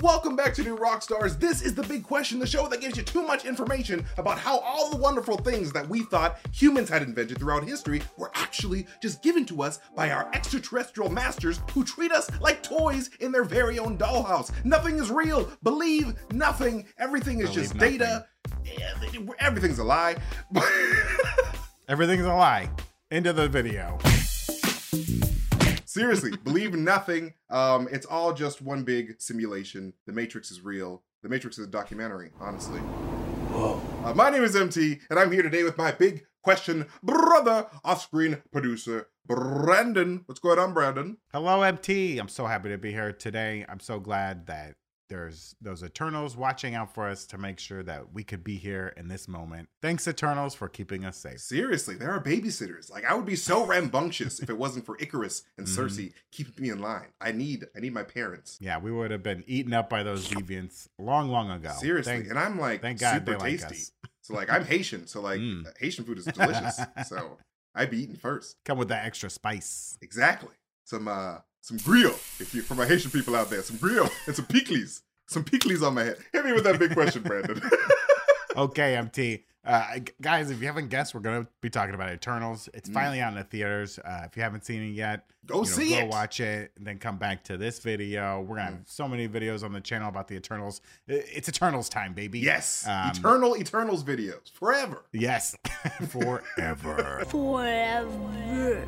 Welcome back to New Rockstars. This is The Big Question, the show that gives you too much information about how all the wonderful things that we thought humans had invented throughout history were actually just given to us by our extraterrestrial masters who treat us like toys in their very own dollhouse. Nothing is real. Believe nothing. Everything is just data. Everything's a lie. Everything's a lie. End of the video. Seriously, believe nothing. It's all just one big simulation. The Matrix is real. The Matrix is a documentary, honestly. Whoa. My name is MT, and I'm here today with my big question brother, off-screen producer, Brandon. What's going on, Brandon? Hello, MT. I'm so happy to be here today. I'm so glad that there's those Eternals watching out for us to make sure that we could be here in this moment. Thanks, Eternals, for keeping us safe. Seriously, there are babysitters. Like, I would be so rambunctious if it wasn't for Icarus and Cersei keeping me in line. I need my parents. Yeah, we would have been eaten up by those deviants long, long ago. Seriously, and I'm like, thank God, super tasty. So like, I'm Haitian, so like Haitian food is delicious. So I'd be eating first. Come with that extra spice. Exactly. Some griot, if you, for my Haitian people out there, some griot and some pickles. Some pickles on my head. Hit me with that big question, Brandon. Okay, MT. Guys, if you haven't guessed, we're going to be talking about Eternals. It's finally out in the theaters. If you haven't seen it yet, go watch it, and then come back to this video. We're going to have so many videos on the channel about the Eternals. It's Eternals time, baby. Yes. Eternals videos. Forever. Yes. Forever. Forever.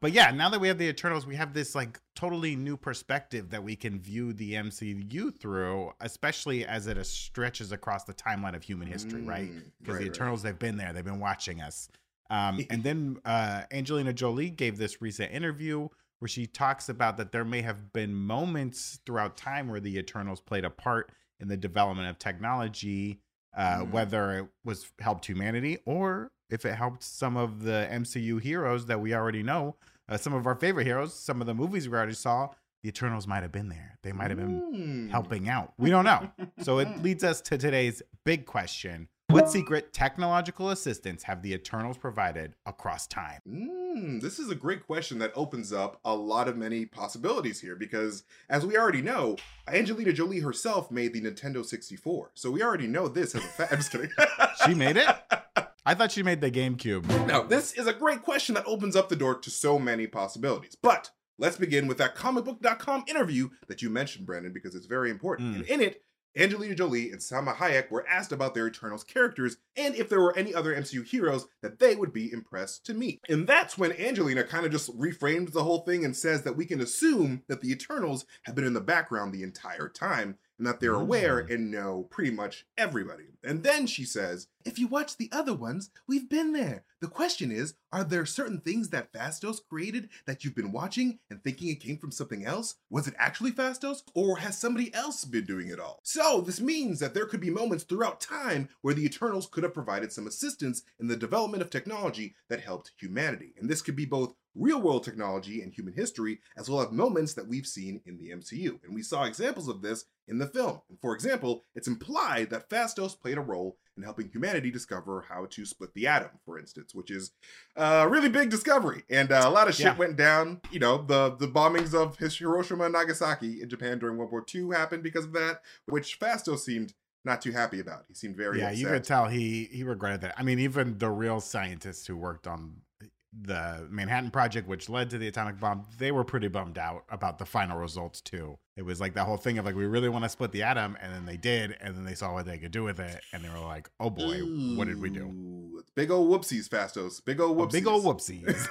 But yeah, now that we have the Eternals, we have this like totally new perspective that we can view the MCU through, especially as it stretches across the timeline of human history, right? Because the Eternals, they've been there. They've been watching us. And then Angelina Jolie gave this recent interview where she talks about that there may have been moments throughout time where the Eternals played a part in the development of technology, whether it was helped humanity or if it helped some of the MCU heroes that we already know, some of our favorite heroes, some of the movies we already saw. The Eternals might have been there. They might have been helping out. We don't know. So it leads us to today's big question. What secret technological assistance have the Eternals provided across time? This is a great question that opens up a lot of many possibilities here because, as we already know, Angelina Jolie herself made the Nintendo 64. So we already know this as a fact. I'm just kidding. She made it? I thought she made the GameCube. No, this is a great question that opens up the door to so many possibilities. But let's begin with that comicbook.com interview that you mentioned, Brandon, because it's very important. And in it, Angelina Jolie and Salma Hayek were asked about their Eternals characters and if there were any other MCU heroes that they would be impressed to meet. And that's when Angelina kind of just reframes the whole thing and says that we can assume that the Eternals have been in the background the entire time and that they're aware and know pretty much everybody. And then she says, if you watch the other ones, we've been there. The question is, are there certain things that Phastos created that you've been watching and thinking it came from something else? Was it actually Phastos, or has somebody else been doing it all? So this means that there could be moments throughout time where the Eternals could have provided some assistance in the development of technology that helped humanity. And this could be both real-world technology and human history, as well as moments that we've seen in the MCU. And we saw examples of this in the film. And for example, it's implied that Phastos played a role in helping humanity discover how to split the atom, for instance, which is a really big discovery. And a lot of shit went down. You know, the bombings of Hiroshima and Nagasaki in Japan during World War II happened because of that, which Phastos seemed not too happy about. He seemed very upset. You could tell he regretted that. I mean, even the real scientists who worked on the Manhattan Project, which led to the atomic bomb, they were pretty bummed out about the final results too. It was like that whole thing of like, we really want to split the atom, and then they did, and then they saw what they could do with it, and they were like, oh boy, what did we do? Big old whoopsies, Phastos. Big old whoopsies. Oh, big old whoopsies.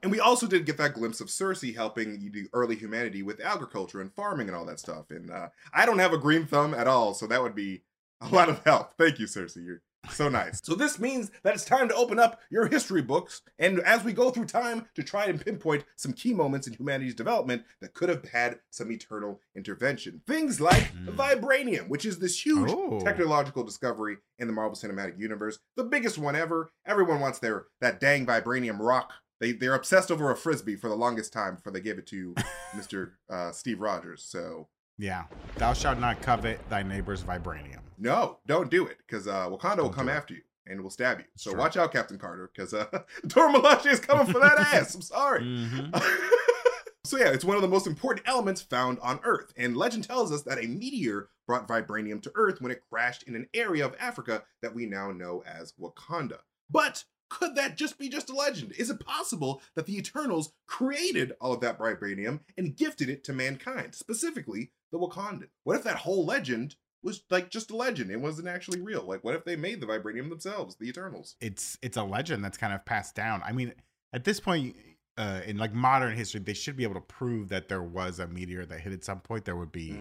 And we also did get that glimpse of Cersei helping the early humanity with agriculture and farming and all that stuff. And I don't have a green thumb at all, so that would be a lot of help. Thank you, Cersei. You're so nice. So this means that it's time to open up your history books, and as we go through time, to try and pinpoint some key moments in humanity's development that could have had some eternal intervention. Things like vibranium, which is this huge technological discovery in the Marvel Cinematic Universe, the biggest one ever. Everyone wants that dang vibranium rock. They're obsessed over a Frisbee for the longest time before they gave it to Mr. Steve Rogers. So yeah, thou shalt not covet thy neighbor's vibranium. No, don't do it, because Wakanda will come after you and will stab you. So watch out, Captain Carter, because Dora Milaje is coming for that ass. I'm sorry. So yeah, it's one of the most important elements found on Earth, and legend tells us that a meteor brought vibranium to Earth when it crashed in an area of Africa that we now know as Wakanda. But could that just be just a legend? Is it possible that the Eternals created all of that vibranium and gifted it to mankind, specifically the Wakandan? What if that whole legend was like just a legend? It wasn't actually real. Like, what if they made the vibranium themselves, the Eternals? It's a legend that's kind of passed down. I mean, at this point in like modern history, they should be able to prove that there was a meteor that hit at some point. There would be,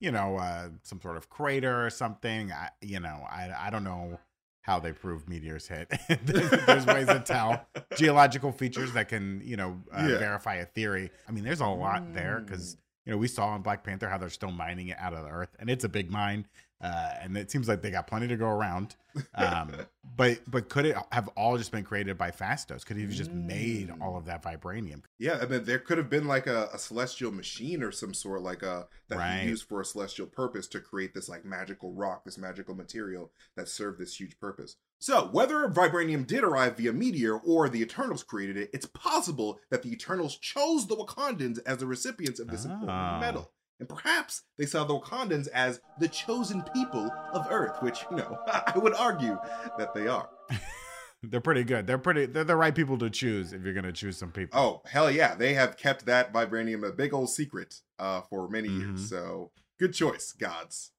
you know, some sort of crater or something. I don't know how they prove meteors hit. There's ways to tell geological features that can, you know, verify a theory. I mean, there's a lot there because, you know, we saw in Black Panther how they're still mining it out of the earth, and it's a big mine. And it seems like they got plenty to go around. But could it have all just been created by Phastos? Could he have just made all of that vibranium? Yeah, I mean, there could have been like a celestial machine or some sort, like that he used for a celestial purpose to create this like magical rock, this magical material that served this huge purpose. So whether vibranium did arrive via meteor or the Eternals created it, it's possible that the Eternals chose the Wakandans as the recipients of this important metal. And perhaps they saw the Wakandans as the chosen people of Earth, which, you know, I would argue that they are. They're pretty good. They're the right people to choose if you're going to choose some people. Oh, hell yeah. They have kept that vibranium a big old secret for many years. So good choice, gods.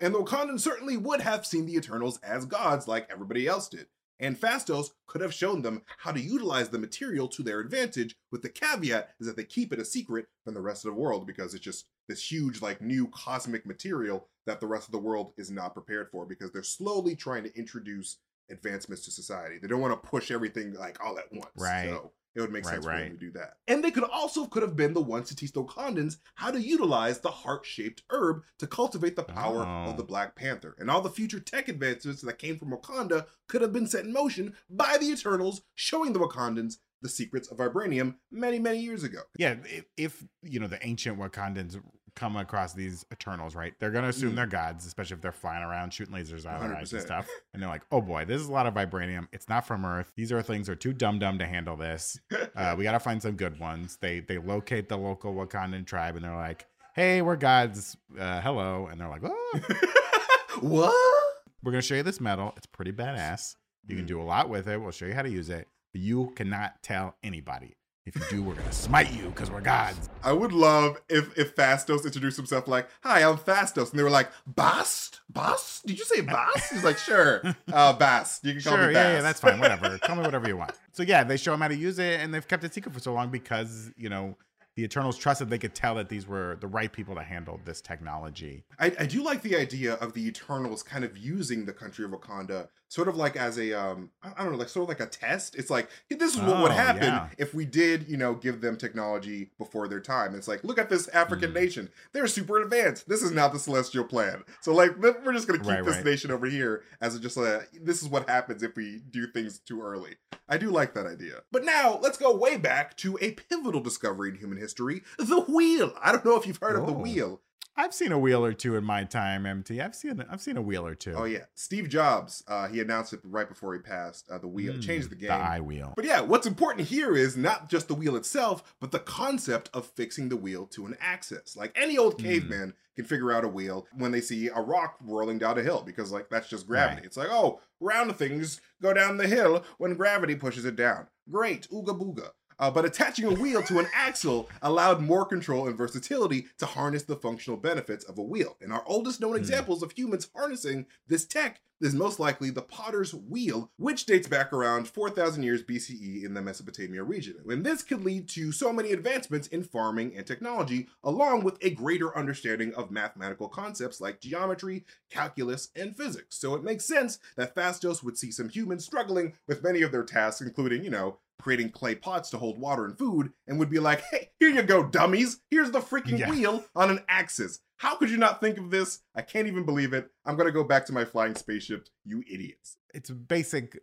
And the Wakandans certainly would have seen the Eternals as gods like everybody else did. And Phastos could have shown them how to utilize the material to their advantage, with the caveat is that they keep it a secret from the rest of the world because it's just this huge, like, new cosmic material that the rest of the world is not prepared for because they're slowly trying to introduce advancements to society. They don't want to push everything, like, all at once. Right. So it would make sense for them to do that. And they could have been the ones to teach the Wakandans how to utilize the heart-shaped herb to cultivate the power of the Black Panther. And all the future tech advancements that came from Wakanda could have been set in motion by the Eternals showing the Wakandans the secrets of vibranium many, many years ago. Yeah, if you know, the ancient Wakandans come across these Eternals, right, they're going to assume they're gods, especially if they're flying around shooting lasers out of their eyes and stuff. And they're like, oh boy, this is a lot of vibranium. It's not from Earth. These Earthlings are too dumb to handle this. We got to find some good ones. They locate the local Wakandan tribe and they're like, hey, we're gods. Hello. And they're like, oh. What? We're going to show you this metal. It's pretty badass. You can do a lot with it. We'll show you how to use it. But you cannot tell anybody. If you do, we're going to smite you because we're gods. I would love if Phastos introduced himself like, hi, I'm Phastos. And they were like, Bast? Bast? Did you say Bast? He's like, sure, Bast. You can call me Bast. Yeah, that's fine. Whatever. Call me whatever you want. So yeah, they show him how to use it, and they've kept it secret for so long because, you know, the Eternals trusted they could tell that these were the right people to handle this technology. I do like the idea of the Eternals kind of using the country of Wakanda sort of like as a, I don't know, like sort of like a test. It's like, hey, this is what would happen if we did, you know, give them technology before their time. And it's like, look at this African nation. They're super advanced. This is not the celestial plan. So like, we're just going to keep this nation over here as just like, this is what happens if we do things too early. I do like that idea. But now let's go way back to a pivotal discovery in human history, the wheel. I don't know if you've heard of the wheel. I've seen a wheel or two in my time, MT. I've seen a wheel or two. Oh yeah, Steve Jobs. He announced it right before he passed. The wheel changed the game. The iWheel. But yeah, what's important here is not just the wheel itself, but the concept of fixing the wheel to an axis. Like any old caveman can figure out a wheel when they see a rock rolling down a hill because like that's just gravity. It's like, oh, round things go down the hill when gravity pushes it down. Great, ooga booga. But attaching a wheel to an axle allowed more control and versatility to harness the functional benefits of a wheel. And our oldest known examples of humans harnessing this tech is most likely the potter's wheel, which dates back around 4,000 years BCE in the Mesopotamia region. And this could lead to so many advancements in farming and technology, along with a greater understanding of mathematical concepts like geometry, calculus, and physics. So it makes sense that Phastos would see some humans struggling with many of their tasks, including, you know, creating clay pots to hold water and food, and would be like, hey, here you go, dummies. Here's the freaking wheel on an axis. How could you not think of this? I can't even believe it. I'm going to go back to my flying spaceship, you idiots. It's basic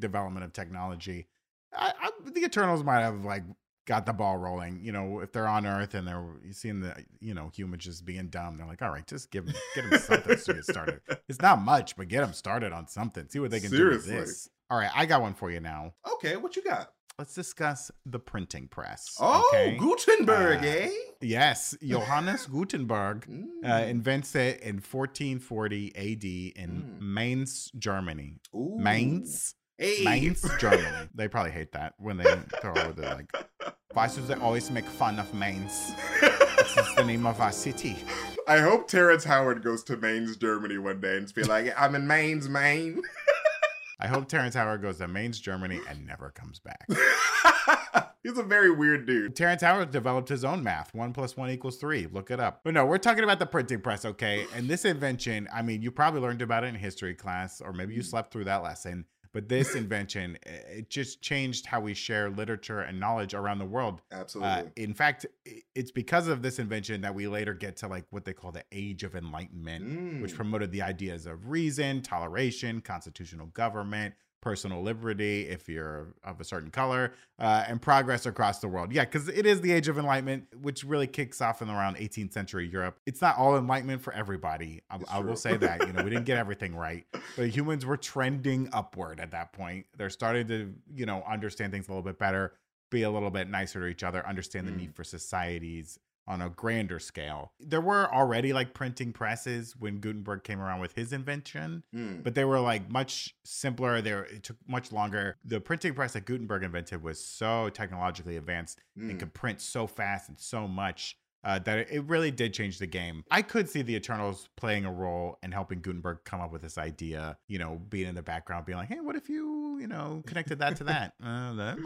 development of technology. The Eternals might have, like, got the ball rolling. You know, if they're on Earth and they're seeing the, you know, humans just being dumb, they're like, all right, just get them something to get started. It's not much, but get them started on something. See what they can do with this. All right, I got one for you now. Okay, what you got? Let's discuss the printing press. Oh, okay? Gutenberg, eh? Yes, Johannes Gutenberg invents it in 1440 AD in Mainz, Germany. Ooh. Mainz? Hey. Mainz, Germany. They probably hate that when they throw it. Like, why should they always make fun of Mainz? This is the name of our city. I hope Terrence Howard goes to Mainz, Germany one day and be like, I'm in Mainz, Maine. I hope Terrence Howard goes to Mainz, Germany and never comes back. He's a very weird dude. Terrence Howard developed his own math. 1 + 1 = 3. Look it up. But no, we're talking about the printing press, okay? And this invention, I mean, you probably learned about it in history class, or maybe you slept through that lesson. But this invention, it just changed how we share literature and knowledge around the world. Absolutely. In fact, it's because of this invention that we later get to like what they call the Age of Enlightenment, which promoted the ideas of reason, toleration, constitutional government, personal liberty if you're of a certain color, and progress across the world. Yeah, because it is the Age of Enlightenment, which really kicks off in around 18th century Europe. It's not all enlightenment for everybody. I will say that, you know, we didn't get everything right, but humans were trending upward at that point. They're starting to, you know, understand things a little bit better, be a little bit nicer to each other, understand the need for societies on a grander scale. There were already like printing presses when Gutenberg came around with his invention, but they were like much simpler. It took much longer. The printing press that Gutenberg invented was so technologically advanced and could print so fast and so much that it really did change the game. I could see the Eternals playing a role in helping Gutenberg come up with this idea, you know, being in the background, being like, hey, what if you, you know, connected that to that? That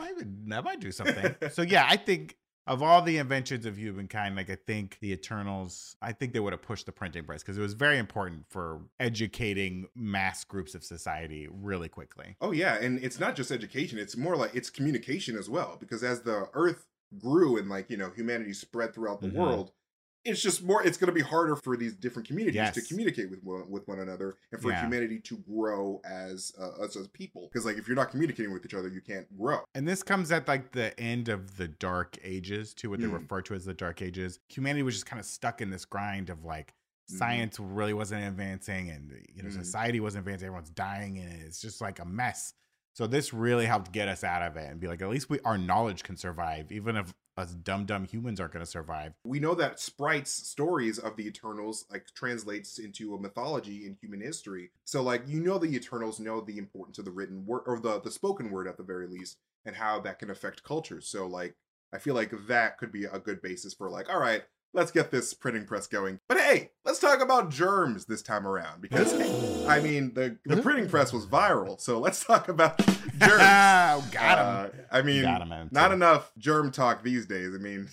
might do something. So yeah, I think of all the inventions of humankind, like I think the Eternals, I think they would have pushed the printing press because it was very important for educating mass groups of society really quickly. Oh yeah, and it's not just education, it's more like it's communication as well, because as the earth grew and like, you know, humanity spread throughout the world, it's just more, it's going to be harder for these different communities to communicate with one another and for humanity to grow as us as people. Because like if you're not communicating with each other, you can't grow. And this comes at like the end of the Dark Ages, to what they refer to as the Dark Ages. Humanity was just kind of stuck in this grind of like science really wasn't advancing and, you know, society wasn't advancing. Everyone's dying and it's just like a mess. So this really helped get us out of it and be like, at least our knowledge can survive, even if us dumb humans aren't going to survive. We know that Sprite's stories of the Eternals like translates into a mythology in human history. So like, you know, the Eternals know the importance of the written word, or the spoken word at the very least, and how that can affect cultures. So like, I feel like that could be a good basis for like, all right, let's get this printing press going. But hey, let's talk about germs this time around, because hey, I mean, the printing press was viral, so let's talk about germs. Oh, got him. I mean, not enough germ talk these days. I mean,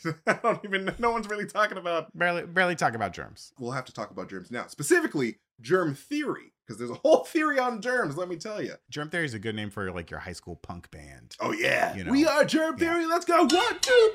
no one's really talking about. Barely talk about germs. We'll have to talk about germs now, specifically germ theory, because there's a whole theory on germs, let me tell you. Germ theory is a good name for like your high school punk band. Oh yeah, you know? We are germ theory, let's go. 1, 2,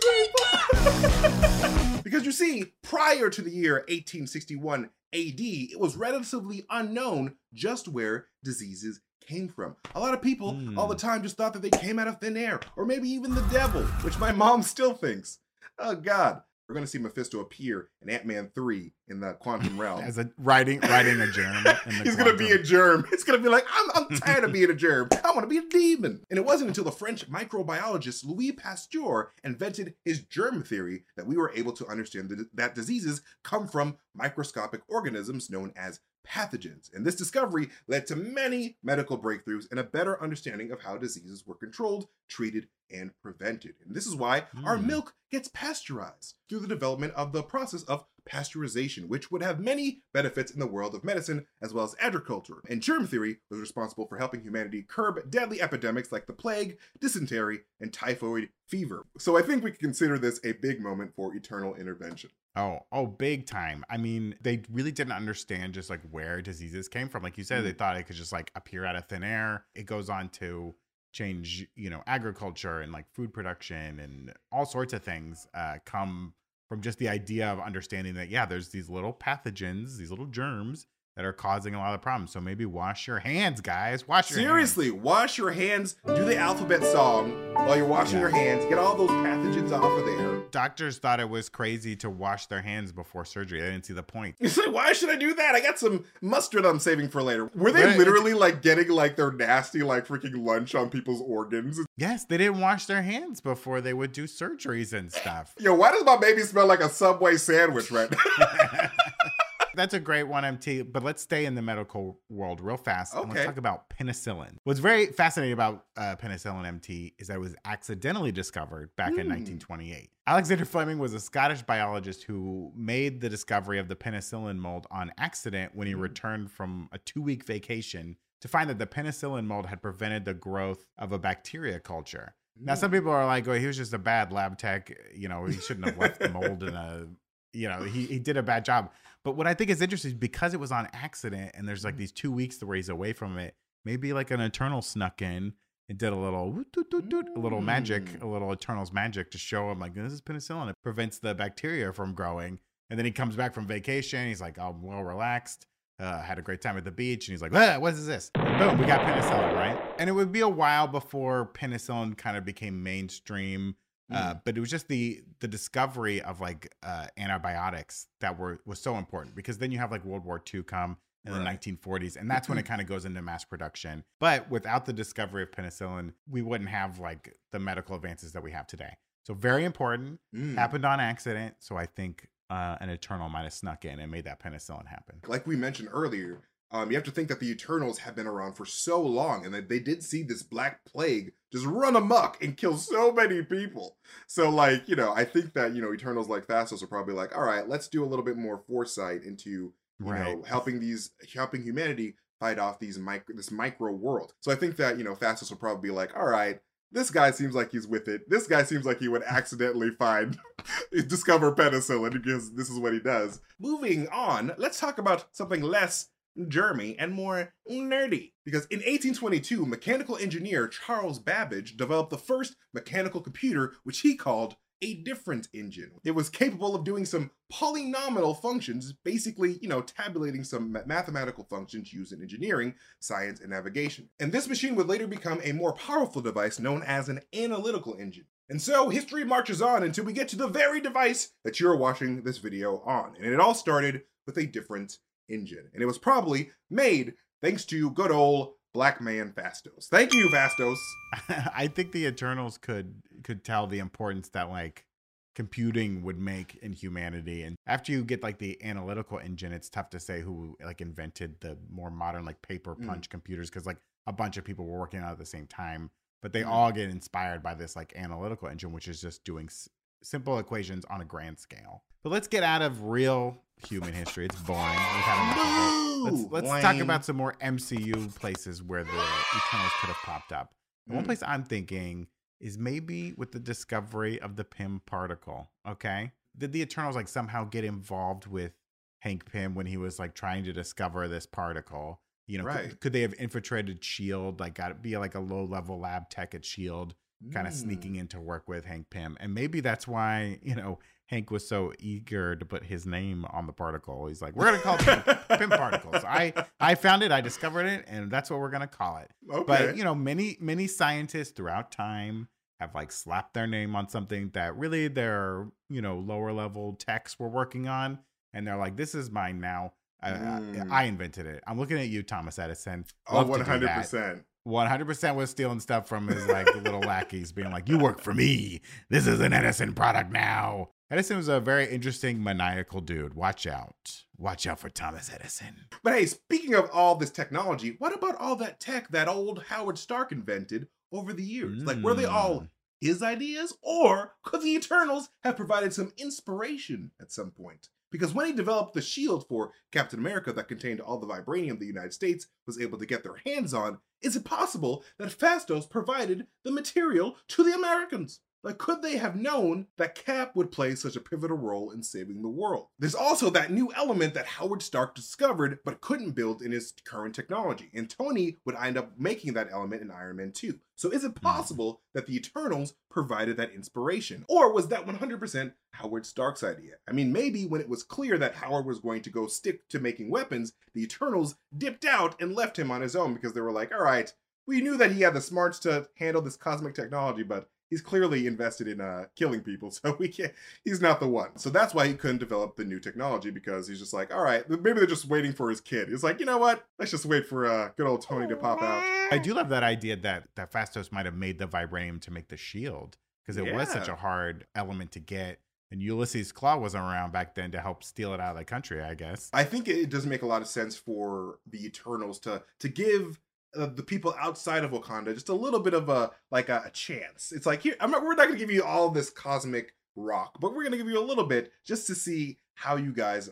3, 4. Because you see, prior to the year 1861 AD, it was relatively unknown just where diseases came from. A lot of people all the time just thought that they came out of thin air, or maybe even the devil, which my mom still thinks. Oh God. We're going to see Mephisto appear in Ant-Man 3 in the quantum realm. As a riding a germ. He's going to be a germ. It's going to be like, I'm tired of being a germ. I want to be a demon. And it wasn't until the French microbiologist Louis Pasteur invented his germ theory that we were able to understand that diseases come from microscopic organisms known as pathogens. And this discovery led to many medical breakthroughs and a better understanding of how diseases were controlled, treated, and prevented. And this is why our milk gets pasteurized, through the development of the process of pasteurization, which would have many benefits in the world of medicine as well as agriculture. And germ theory was responsible for helping humanity curb deadly epidemics like the plague, dysentery, and typhoid fever. So I think we can consider this a big moment for eternal intervention. Oh, big time. I mean, they really didn't understand just like where diseases came from. Like you said, they thought it could just like appear out of thin air. It goes on to change, you know, agriculture and like food production and all sorts of things come from just the idea of understanding that, yeah, there's these little pathogens, these little germs that are causing a lot of problems. So maybe wash your hands, guys. Wash your hands. Seriously, wash your hands. Do the alphabet song while you're washing your hands. Get all those pathogens off of there. Doctors thought it was crazy to wash their hands before surgery. They didn't see the point. It's like, why should I do that? I got some mustard I'm saving for later. Were they literally like getting like their nasty like freaking lunch on people's organs? Yes, they didn't wash their hands before they would do surgeries and stuff. Yo, why does my baby smell like a Subway sandwich right now? That's a great one, MT, but let's stay in the medical world real fast. Okay. And let's talk about penicillin. What's very fascinating about penicillin, MT, is that it was accidentally discovered back in 1928. Alexander Fleming was a Scottish biologist who made the discovery of the penicillin mold on accident when he returned from a 2-week vacation to find that the penicillin mold had prevented the growth of a bacteria culture. Now, some people are like, oh, he was just a bad lab tech. You know, he shouldn't have left the mold in a... You know, he did a bad job. But what I think is interesting is because it was on accident and there's like these 2 weeks where he's away from it, maybe like an Eternal snuck in and did a little magic, a little Eternal's magic to show him like, this is penicillin. It prevents the bacteria from growing. And then he comes back from vacation. He's like, I'm well relaxed. Had a great time at the beach. And he's like, what is this? And boom, we got penicillin, right? And it would be a while before penicillin kind of became mainstream. But it was just the discovery of like antibiotics that was so important, because then you have like World War II come in the 1940s, and that's when it kind of goes into mass production. But without the discovery of penicillin, we wouldn't have like the medical advances that we have today. So very important. Happened on accident. So I think an Eternal might have snuck in and made that penicillin happen. Like we mentioned earlier, you have to think that the Eternals have been around for so long, and that they did see this Black Plague just run amok and kill so many people. So like, you know, I think that, you know, Eternals like Phastos are probably like, all right, let's do a little bit more foresight into, you know, helping humanity fight off these micro world. So I think that, you know, Phastos will probably be like, all right, this guy seems like he's with it. This guy seems like he would accidentally discover penicillin, because this is what he does. Moving on, let's talk about something less germy and more nerdy, because in 1822 mechanical engineer Charles Babbage developed the first mechanical computer, which he called a difference engine. It was capable of doing some polynomial functions, basically, you know, tabulating some mathematical functions used in engineering, science, and navigation. And this machine would later become a more powerful device known as an analytical engine. And so history marches on until we get to the very device that you're watching this video on, and it all started with a difference engine, and it was probably made thanks to good old black man Phastos. Thank you, Phastos. I think the Eternals could tell the importance that like computing would make in humanity, and after you get like the analytical engine, it's tough to say who like invented the more modern like paper punch computers, because like a bunch of people were working on it at the same time, but they all get inspired by this like analytical engine, which is just doing simple equations on a grand scale. But let's get out of real human history. It's boring. Let's talk about some more MCU places where the Eternals could have popped up. The one place I'm thinking is maybe with the discovery of the Pym particle. Okay. Did the Eternals like somehow get involved with Hank Pym when he was like trying to discover this particle? You know, could they have infiltrated S.H.I.E.L.D., like got it, be like a low level lab tech at S.H.I.E.L.D., kind of sneaking in to work with Hank Pym? And maybe that's why, you know, Hank was so eager to put his name on the particle. He's like, we're going to call it Pym particles. I found it, I discovered it, and that's what we're going to call it. Okay. But, you know, many scientists throughout time have like slapped their name on something that really their, you know, lower level techs were working on. And they're like, this is mine now. I invented it. I'm looking at you, Thomas Edison. Love oh, 100%. 100% was stealing stuff from his like little lackeys, being like, you work for me. This is an Edison product now. Edison was a very interesting, maniacal dude. Watch out. Watch out for Thomas Edison. But hey, speaking of all this technology, what about all that tech that old Howard Stark invented over the years? Like, were they all his ideas? Or could the Eternals have provided some inspiration at some point? Because when he developed the shield for Captain America that contained all the vibranium the United States was able to get their hands on, is it possible that Phastos provided the material to the Americans? Like, could they have known that Cap would play such a pivotal role in saving the world? There's also that new element that Howard Stark discovered but couldn't build in his current technology, and Tony would end up making that element in Iron Man 2. So is it possible that the Eternals provided that inspiration? Or was that 100% Howard Stark's idea? I mean, maybe when it was clear that Howard was going to go stick to making weapons, the Eternals dipped out and left him on his own because they were like, all right, we knew that he had the smarts to handle this cosmic technology, but he's clearly invested in killing people, so we can't, he's not the one. So that's why he couldn't develop the new technology, because he's just like, all right, maybe they're just waiting for his kid. It's like, you know what? Let's just wait for good old Tony to pop out. I do love that idea that Phastos might have made the vibranium to make the shield, because it was such a hard element to get. And Ulysses Claw wasn't around back then to help steal it out of the country, I guess. I think it does make a lot of sense for the Eternals to give the people outside of Wakanda just a little bit of a chance. It's like, here, we're not gonna give you all this cosmic rock, but we're gonna give you a little bit just to see how you guys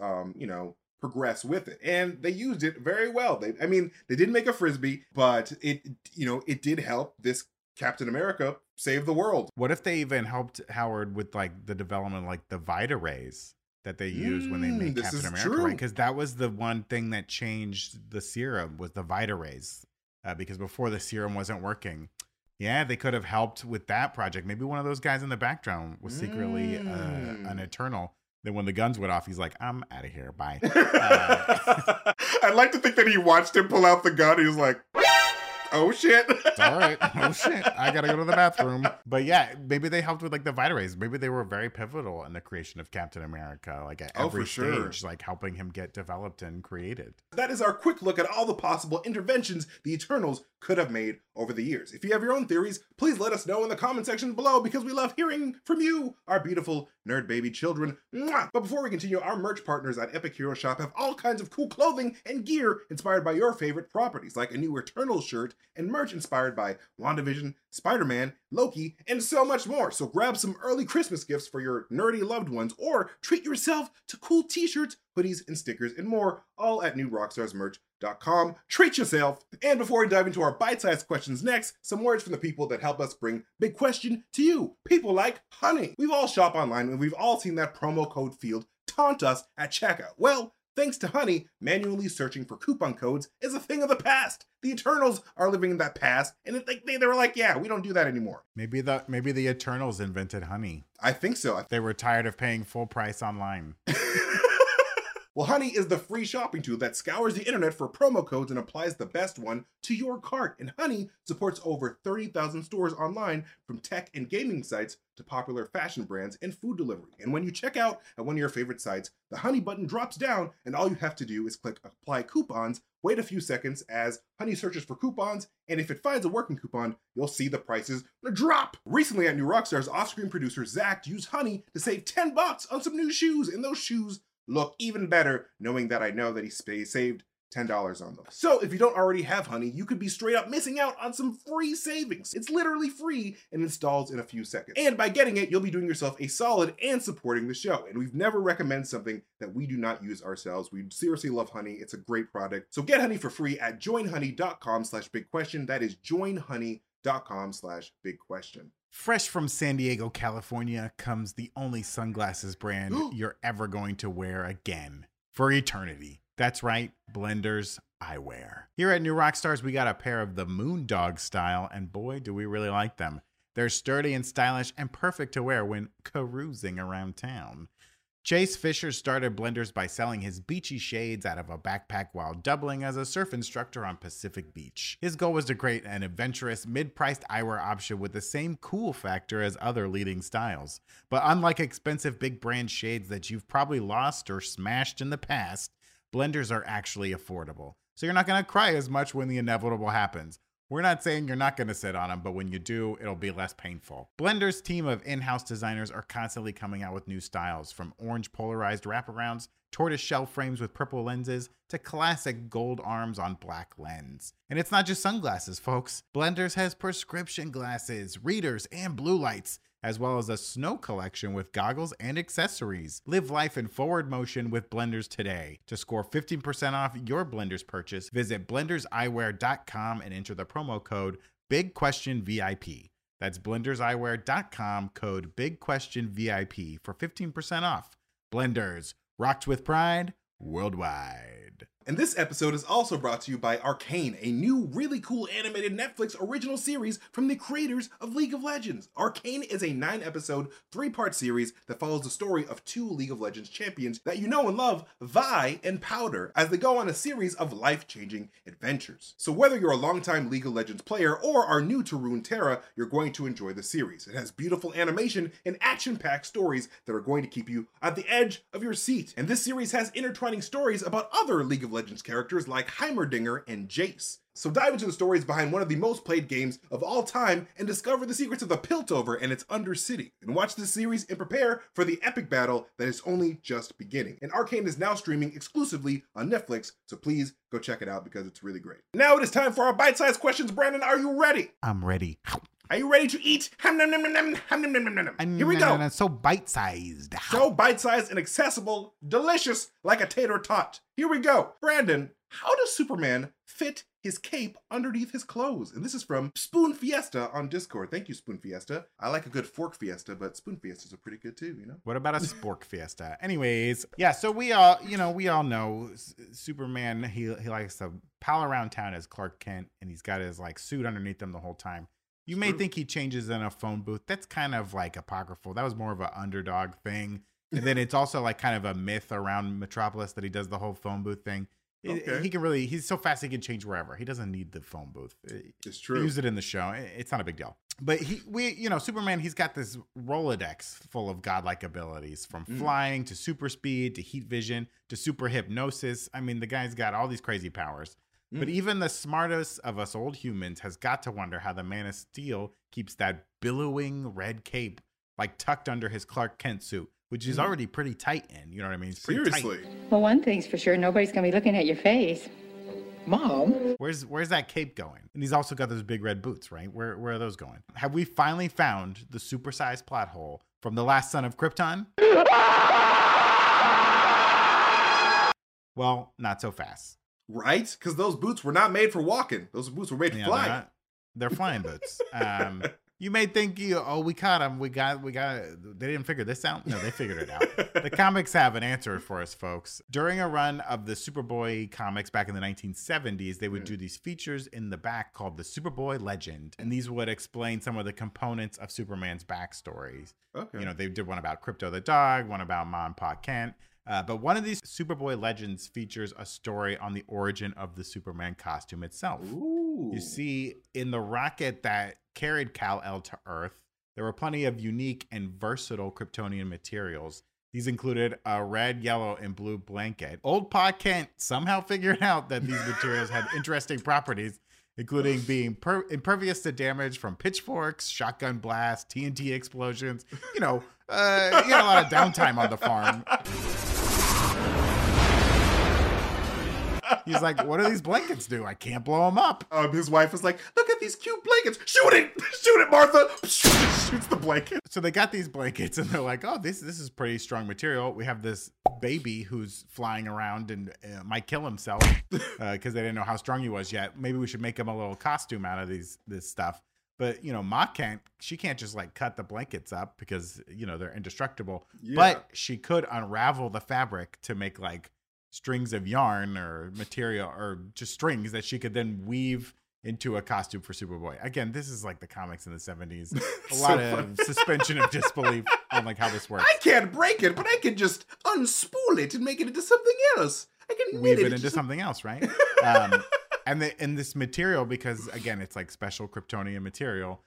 progress with it. And they used it very well. They didn't make a frisbee, but it did help this Captain America save the world. What if they even helped Howard with like the development, like the Vita Rays that they used when they made Captain America, right? Because that was the one thing that changed the serum, was the Vita Rays. Because before the serum wasn't working. Yeah, they could have helped with that project. Maybe one of those guys in the background was secretly an Eternal. Then when the guns went off, he's like, I'm out of here, bye. I'd like to think that he watched him pull out the gun. He was like, oh shit. It's all right, oh shit, I gotta go to the bathroom. But yeah, maybe they helped with like the Vita Rays. Maybe they were very pivotal in the creation of Captain America, like at every stage, like helping him get developed and created. That is our quick look at all the possible interventions the Eternals could have made over the years. If you have your own theories, please let us know in the comment section below, because we love hearing from you, our beautiful nerd baby children. Mwah! But before we continue, our merch partners at Epic Hero Shop have all kinds of cool clothing and gear inspired by your favorite properties, like a new Eternals shirt and merch inspired by WandaVision, Spider-Man, Loki, and so much more. So grab some early Christmas gifts for your nerdy loved ones, or treat yourself to cool t-shirts, hoodies, and stickers, and more, all at newrockstarsmerch.com. Treat yourself! And before we dive into our bite-sized questions next, some words from the people that help us bring Big Question to you. People like Honey. We've all shopped online, and we've all seen that promo code field taunt us at checkout. Well, thanks to Honey, manually searching for coupon codes is a thing of the past. The Eternals are living in that past, and they were like, yeah, we don't do that anymore. Maybe the Eternals invented Honey. I think so. They were tired of paying full price online. Well, Honey is the free shopping tool that scours the internet for promo codes and applies the best one to your cart. And Honey supports over 30,000 stores online, from tech and gaming sites to popular fashion brands and food delivery. And when you check out at one of your favorite sites, the Honey button drops down, and all you have to do is click Apply Coupons, wait a few seconds as Honey searches for coupons, and if it finds a working coupon, you'll see the prices drop. Recently at New Rockstars, off-screen producer Zach used Honey to save $10 on some new shoes, and those shoes look even better knowing that I know that he saved $10 on them. So if you don't already have Honey, you could be straight up missing out on some free savings. It's literally free and installs in a few seconds. And by getting it, you'll be doing yourself a solid and supporting the show. And we've never recommended something that we do not use ourselves. We seriously love Honey. It's a great product. So get Honey for free at joinhoney.com/bigquestion. That is joinhoney.com/bigquestion. Fresh from San Diego, California comes the only sunglasses brand you're ever going to wear again for eternity. That's right, Blenders Eyewear. Here at New Rockstars, we got a pair of the Moondog style, and boy, do we really like them. They're sturdy and stylish and perfect to wear when carousing around town. Chase Fisher started Blenders by selling his beachy shades out of a backpack while doubling as a surf instructor on Pacific Beach. His goal was to create an adventurous, mid-priced eyewear option with the same cool factor as other leading styles. But unlike expensive big brand shades that you've probably lost or smashed in the past, Blenders are actually affordable. So you're not going to cry as much when the inevitable happens. We're not saying you're not going to sit on them, but when you do, it'll be less painful. Blender's team of in-house designers are constantly coming out with new styles, from orange polarized wraparounds, tortoise shell frames with purple lenses, to classic gold arms on black lens. And it's not just sunglasses, folks. Blenders has prescription glasses, readers, and blue lights, as well as a snow collection with goggles and accessories. Live life in forward motion with Blenders today. To score 15% off your Blenders purchase, visit blenderseyewear.com and enter the promo code BIGQuestionVIP. That's blenderseyewear.com, code BIGQuestionVIP for 15% off. Blenders, rocked with pride worldwide. And this episode is also brought to you by Arcane, a new really cool animated Netflix original series from the creators of League of Legends. Arcane is a 9-episode, 3-part series that follows the story of two League of Legends champions that you know and love, Vi and Powder, as they go on a series of life-changing adventures. So whether you're a longtime League of Legends player or are new to Runeterra, you're going to enjoy the series. It has beautiful animation and action-packed stories that are going to keep you at the edge of your seat. And this series has intertwining stories about other League of Legends characters like Heimerdinger and Jace. So dive into the stories behind one of the most played games of all time and discover the secrets of the Piltover and its Undercity. And watch this series and prepare for the epic battle that is only just beginning. And Arcane is now streaming exclusively on Netflix, so please go check it out because it's really great. Now it is time for our bite-sized questions. Brandon, are you ready? I'm ready. Are you ready to eat? Ham, nom, nom, nom, nom, ham, nom, nom, nom, nom. Here we go. So bite-sized. So bite-sized and accessible, delicious like a tater tot. Here we go. Brandon, how does Superman fit his cape underneath his clothes? And this is from Spoon Fiesta on Discord. Thank you, Spoon Fiesta. I like a good fork fiesta, but spoon fiestas are pretty good too, you know? What about a spork fiesta? Anyways, yeah, so we all know Superman, he likes to pal around town as Clark Kent, and he's got his like suit underneath him the whole time. You may think he changes in a phone booth. That's kind of like apocryphal. That was more of an underdog thing. And then it's also like kind of a myth around Metropolis that he does the whole phone booth thing. Okay. He's so fast he can change wherever. He doesn't need the phone booth. It's true. They use it in the show. It's not a big deal. But Superman, he's got this Rolodex full of godlike abilities, from flying to super speed to heat vision to super hypnosis. I mean, the guy's got all these crazy powers. But even the smartest of us old humans has got to wonder how the Man of Steel keeps that billowing red cape like tucked under his Clark Kent suit, which is already pretty tight in, you know what I mean? It's pretty tight. Well, one thing's for sure, nobody's going to be looking at your face. Mom, where's that cape going? And he's also got those big red boots, right? Where are those going? Have we finally found the supersized plot hole from The Last Son of Krypton? Well, not so fast. Right? Because those boots were not made for walking. Those boots were made to fly. They're flying boots. You may think, we caught them. We got. They didn't figure this out. No, they figured it out. The comics have an answer for us, folks. During a run of the Superboy comics back in the 1970s, they would do these features in the back called the Superboy Legend. And these would explain some of the components of Superman's backstories. Okay. They did one about Crypto the dog, one about Ma and Pa Kent. But one of these Superboy Legends features a story on the origin of the Superman costume itself. Ooh. You see, in the rocket that carried Kal-El to Earth, there were plenty of unique and versatile Kryptonian materials. These included a red, yellow, and blue blanket. Old Pa Kent somehow figured out that these materials had interesting properties, including being impervious to damage from pitchforks, shotgun blasts, TNT explosions. You got a lot of downtime on the farm. He's like, what do these blankets do? I can't blow them up. His wife was like, look at these cute blankets. Shoot it, Martha. Shoots the blanket. So they got these blankets and they're like, oh, this is pretty strong material. We have this baby who's flying around and might kill himself because they didn't know how strong he was yet. Maybe we should make him a little costume out of this stuff. But, Ma Kent, she can't just like cut the blankets up because, they're indestructible. Yeah. But she could unravel the fabric to make like strings of yarn or material or just strings that she could then weave into a costume for Superboy. Again, this is like the comics in the 70s. A lot of suspension of disbelief on like how this works. I can't break it, but I can just unspool it and make it into something else. I can weave it into something else, right? And this material, because again, it's like special Kryptonian material,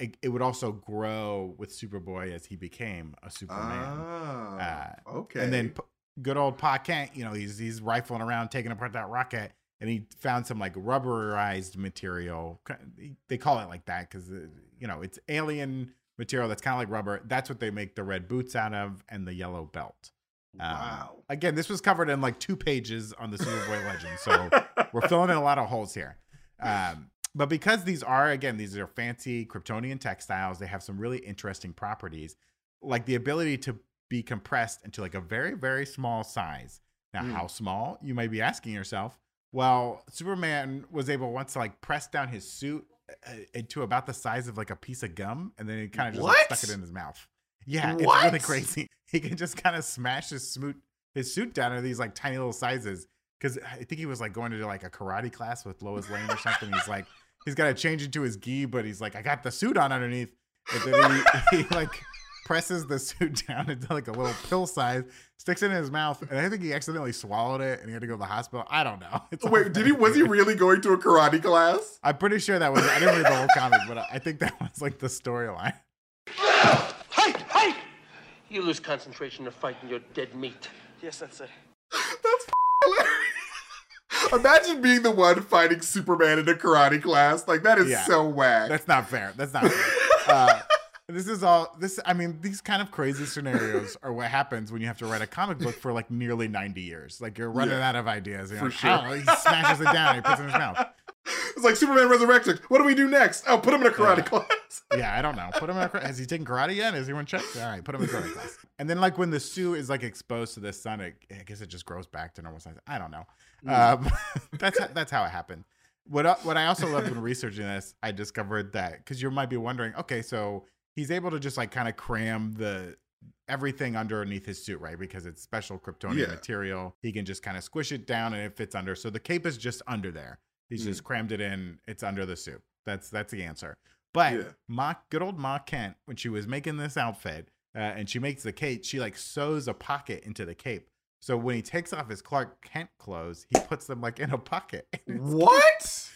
it would also grow with Superboy as he became a Superman. Okay. And then good old Pa Kent, he's rifling around, taking apart that rocket, and he found some like rubberized material. They call it like that because, it's alien material that's kind of like rubber. That's what they make the red boots out of and the yellow belt. Wow. Again, this was covered in like 2 pages on the Superboy Legend. So we're filling in a lot of holes here. But because these are fancy Kryptonian textiles, they have some really interesting properties, like the ability to be compressed into like a very, very small size. Now, how small, you may be asking yourself. Well, Superman was able once to like press down his suit to about the size of like a piece of gum, and then he kind of just like, stuck it in his mouth. Yeah, it's really crazy. He can just kind of smash his suit down into these like tiny little sizes. Because I think he was like going to do like a karate class with Lois Lane or something. He's like, he's got to change into his gi, but he's like, I got the suit on underneath. And then he like presses the suit down into like a little pill size, sticks it in his mouth, and I think he accidentally swallowed it and he had to go to the hospital. I don't know. Wait, did he? Was he really going to a karate class? I'm pretty sure that was. I didn't read the whole comic, but I think that was like the storyline. Hey! You lose concentration of fighting your dead meat. Yes, that's it. That's hilarious. Imagine being the one fighting Superman in a karate class. Like, that is so whack. That's not fair. That's not fair. This is all this. I mean, these kind of crazy scenarios are what happens when you have to write a comic book for like nearly 90 years. Like, you're running out of ideas. You're like, he smashes it down. He puts it in his mouth. It's like Superman resurrected. What do we do next? Oh, put him in a karate class. I don't know. Put him in a karate. Has he taken karate yet? Has anyone checked? All right, put him in a karate class. And then like when the suit is like exposed to the sun, I guess it just grows back to normal size. I don't know. That's how it happened. What I also loved when researching this, I discovered that, because you might be wondering, okay, so he's able to just like kind of cram everything underneath his suit, right? Because it's special Kryptonian material. He can just kind of squish it down and it fits under. So the cape is just under there. He's just crammed it in. It's under the suit. That's the answer. But good old Ma Kent, when she was making this outfit and she makes the cape, she like sews a pocket into the cape. So when he takes off his Clark Kent clothes, he puts them like in a pocket. What?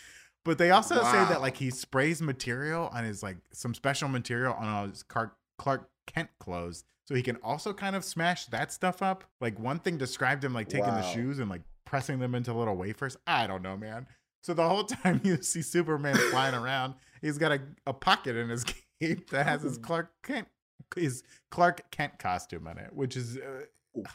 But they also say that like he sprays material on his like some special material on all his Clark Kent clothes. So he can also kind of smash that stuff up. Like one thing described him like taking the shoes and like pressing them into little wafers. I don't know, man. So the whole time you see Superman flying around, he's got a pocket in his cape that has his Clark Kent costume in it, which is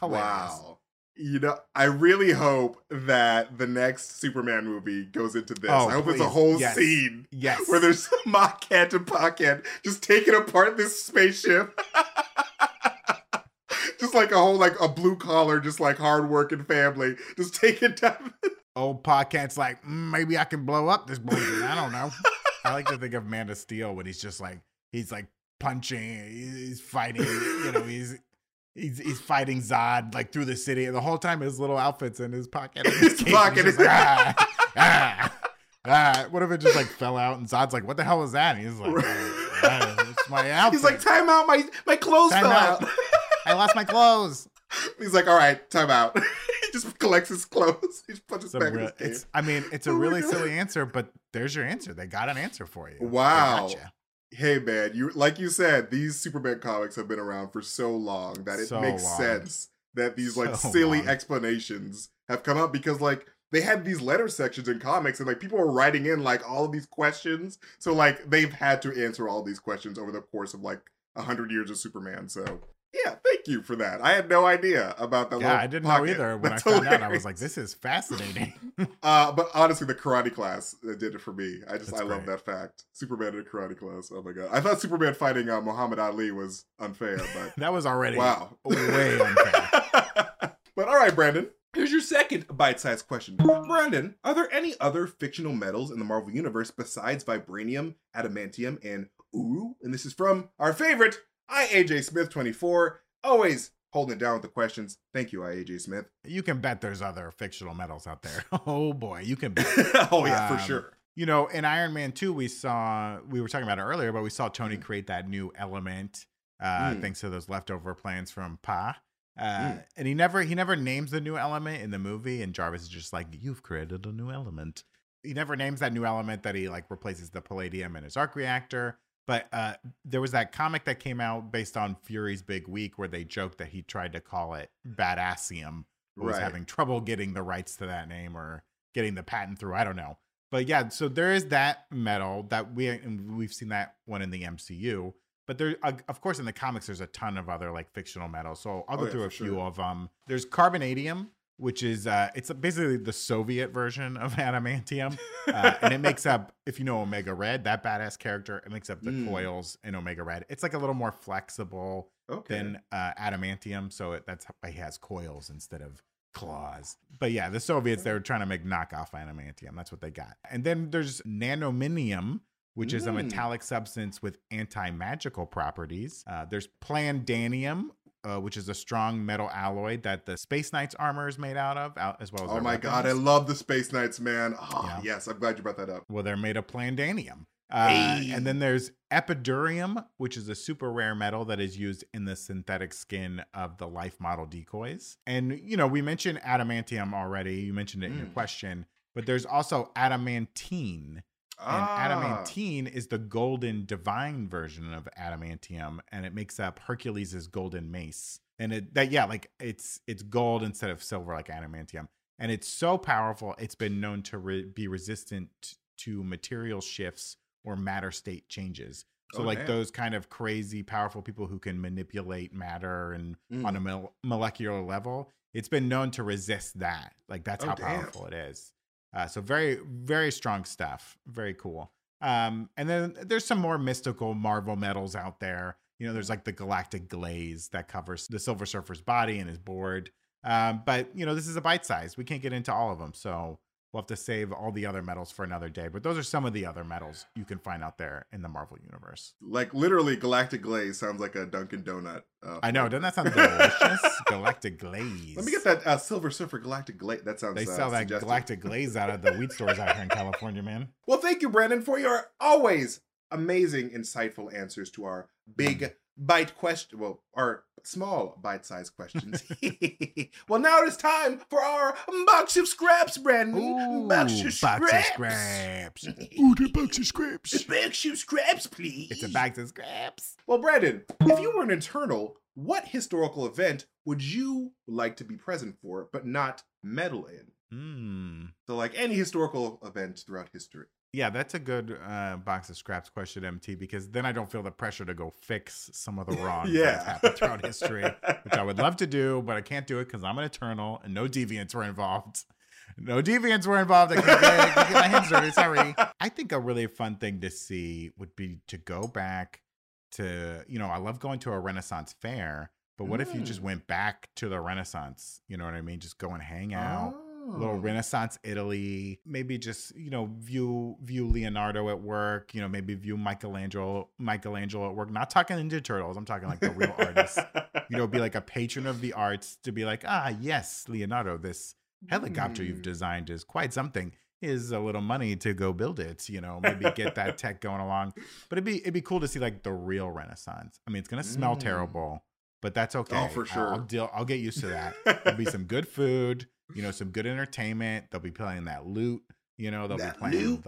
hilarious. Wow. You know, I really hope that the next Superman movie goes into this. Oh, I hope it's a whole scene where there's Ma Kent and Pa Kent just taking apart this spaceship. Just like a whole, like a blue collar, just like hardworking family, just taking down. Old Pa Kent's like, maybe I can blow up this building. I don't know. I like to think of Man of Steel when he's just like, he's like punching, he's fighting, you know, he's fighting Zod like through the city, and the whole time his little outfit's in his pocket. His pocket is like, What if it just like fell out and Zod's like, what the hell was that? And he's like, it's my outfit. He's like, time out, my clothes fell out. I lost my clothes. He's like, all right, time out. Just collects his clothes. He just punches back in his cape. I mean, it's a really silly answer, but there's your answer. They got an answer for you. Wow. Hey, man, like you said, these Superman comics have been around for so long that it makes sense that these like silly explanations have come up, because like they had these letter sections in comics and like people were writing in like all of these questions. So like they've had to answer all these questions over the course of like 100 years of Superman. So yeah, thank you for that. I had no idea about that. Yeah, I didn't know either. When I found out, I was like, this is fascinating. But honestly, the karate class did it for me. I love that fact. Superman in a karate class. Oh my God. I thought Superman fighting Muhammad Ali was unfair, but that was already way unfair. But all right, Brandon, here's your second bite-sized question. Brandon, are there any other fictional metals in the Marvel Universe besides vibranium, adamantium, and ooh? And this is from our favorite, IAJ Smith 24, always holding it down with the questions. Thank you, IAJ Smith. You can bet there's other fictional metals out there. Oh boy, you can bet. Oh yeah, for sure. You know, in Iron Man 2, we were talking about it earlier, but we saw Tony create that new element thanks to those leftover plans from Pa. And he never names the new element in the movie, and Jarvis is just like, you've created a new element. He never names that new element that he like replaces the palladium in his arc reactor. But there was that comic that came out based on Fury's big week where they joked that he tried to call it Badassium, but was having trouble getting the rights to that name or getting the patent through. I don't know. But yeah, so there is that metal that we've seen that one in the MCU. But there, of course, in the comics, there's a ton of other like fictional metals. So I'll go through a few of them. There's carbonadium, which is it's basically the Soviet version of adamantium. And it makes up, if you know Omega Red, that badass character, it makes up the coils in Omega Red. It's like a little more flexible than adamantium. So that's why he has coils instead of claws. But yeah, the Soviets, they were trying to make knockoff adamantium. That's what they got. And then there's nanominium, which is a metallic substance with anti-magical properties. There's Plandanium, which is a strong metal alloy that the Space Knights armor is made out of, as well as their weapons. God, I love the Space Knights, man. Yes, I'm glad you brought that up. Well, they're made of Plandanium. And then there's Epidurium, which is a super rare metal that is used in the synthetic skin of the life model decoys. And, you know, we mentioned adamantium already. You mentioned it in your question, but there's also adamantine. And adamantine is the golden divine version of adamantium, and it makes up Hercules' golden mace. And it, like it's gold instead of silver, like adamantium. And it's so powerful, it's been known to be resistant to material shifts or matter state changes. So those kind of crazy powerful people who can manipulate matter and on a molecular level, it's been known to resist that. Like that's how powerful it is. So very, very strong stuff. Very cool. And then there's some more mystical Marvel metals out there. You know, there's like the galactic glaze that covers the Silver Surfer's body and his board. But, you know, this is a bite size. We can't get into all of them. So we'll have to save all the other metals for another day. But those are some of the other metals you can find out there in the Marvel Universe. Like literally galactic glaze sounds like a Dunkin' Donut. I know. Doesn't that sound delicious? Galactic glaze. Let me get that Silver Surfer galactic glaze. That sounds They sell that suggestive. Galactic glaze out of the weed stores out here in California, man. Well, thank you, Brandon, for your always amazing, insightful answers to our big bite question. Well, our small bite-sized questions. Well, now it is time for our box of scraps, Brandon. Box of scraps. Ooh, the box of scraps. Box of scraps, please. It's a box of scraps. Well, Brandon, if you were an Eternal, what historical event would you like to be present for, but not meddle in? So, like any historical event throughout history. Yeah, that's a good box of scraps question, MT, because then I don't feel the pressure to go fix some of the wrong that's happened throughout history, which I would love to do, but I can't do it because I'm an Eternal and no deviants were involved. I can't get my hands dirty. Sorry. I think a really fun thing to see would be to go back to, you know, I love going to a Renaissance fair, but what if you just went back to the Renaissance? You know what I mean? Just go and hang out. Little Renaissance Italy, maybe just, you know, view Leonardo at work, you know, maybe view Michelangelo at work. Not talking Ninja Turtles, I'm talking like the real artists. You know, be like a patron of the arts to be like, ah, yes, Leonardo, this helicopter you've designed is quite something. Here's a little money to go build it, you know, maybe get that tech going along. But it'd be cool to see like the real Renaissance. I mean, it's gonna smell terrible, but that's okay. Oh, for sure. I'll get used to that. There'll be some good food. You know, some good entertainment. They'll be playing that lute. You know, they'll be playing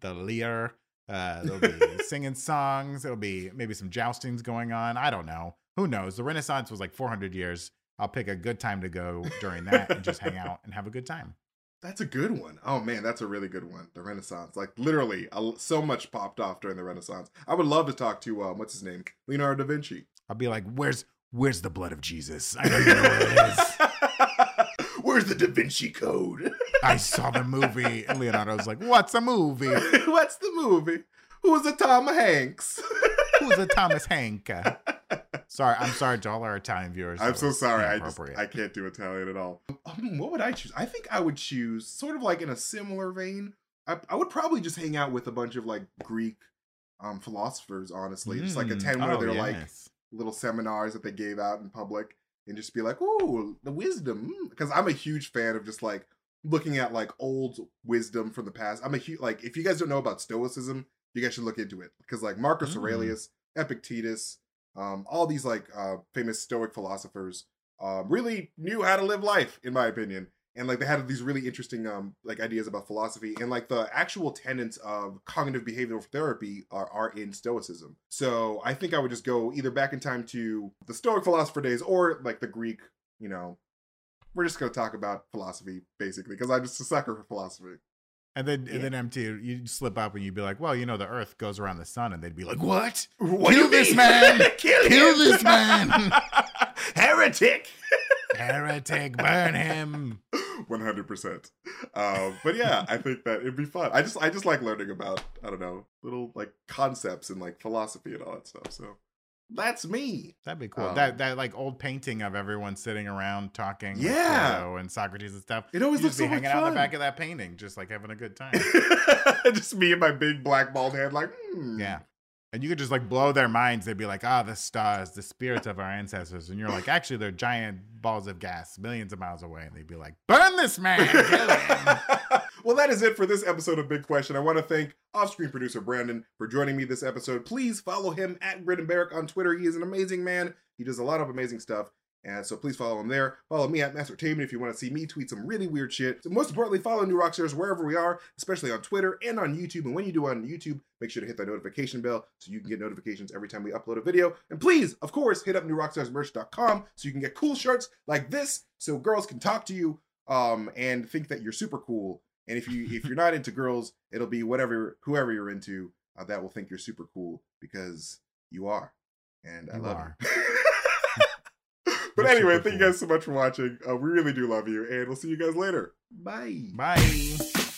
the lyre. They'll be singing songs. It'll be maybe some joustings going on. I don't know. Who knows? The Renaissance was like 400 years. I'll pick a good time to go during that and just hang out and have a good time. That's a good one. Oh, man, that's a really good one. The Renaissance. Like, literally, so much popped off during the Renaissance. I would love to talk to, what's his name? Leonardo da Vinci. I'll be like, where's the blood of Jesus? I know you know where it is. Where's the Da Vinci Code? I saw the movie. And Leonardo's like, what's a movie? What's the movie? Who's a Tom Hanks? Who's a Thomas Hank? Sorry, I'm sorry to all our Italian viewers. I'm so sorry. I can't do Italian at all. What would I choose? I think I would choose, sort of like in a similar vein, I would probably just hang out with a bunch of like Greek philosophers, honestly. Just like attend one of their like little seminars that they gave out in public. And just be like, ooh, the wisdom. Because I'm a huge fan of just like looking at like old wisdom from the past. I'm a huge, like, if you guys don't know about Stoicism, you guys should look into it. Because like Marcus Aurelius, Epictetus, all these like famous Stoic philosophers really knew how to live life, in my opinion. And like they had these really interesting like ideas about philosophy, and like the actual tenets of cognitive behavioral therapy are in Stoicism. So I think I would just go either back in time to the Stoic philosopher days or like the Greek, you know, we're just going to talk about philosophy basically because I'm just a sucker for philosophy. And then MT, you'd slip up and you'd be like, well, you know, the earth goes around the sun. And they'd be like, what? Kill this man. Kill this man. Heretic. Heretic. Burn him. 100%. But yeah, I think that it'd be fun. I just like learning about, I don't know, little like concepts and like philosophy and all that stuff. So That's me. That'd be cool. That like old painting of everyone sitting around talking. Yeah. And Socrates and stuff. It always looks so much fun. Just be hanging out in the back of that painting, just like having a good time. Just me and my big black bald head, like, yeah. And you could just like blow their minds. They'd be like, ah, the stars, the spirits of our ancestors. And you're like, actually, they're giant balls of gas millions of miles away. And they'd be like, burn this man. Kill him. Well, that is it for this episode of Big Question. I want to thank off-screen producer Brandon for joining me this episode. Please follow him at Brit and Barrick on Twitter. He is an amazing man. He does a lot of amazing stuff. And so please follow him there. Follow me at Mastertainment if you want to see me tweet some really weird shit. So most importantly, follow New Rockstars wherever we are, especially on Twitter and on YouTube. And when you do on YouTube, make sure to hit that notification bell so you can get notifications every time we upload a video. And please, of course, hit up newrockstarsmerch.com so you can get cool shirts like this so girls can talk to you and think that you're super cool. And if you're not into girls, it'll be whoever you're into that will think you're super cool because you are. And I love you. But anyway, thank you guys so much for watching. We really do love you, and we'll see you guys later. Bye. Bye.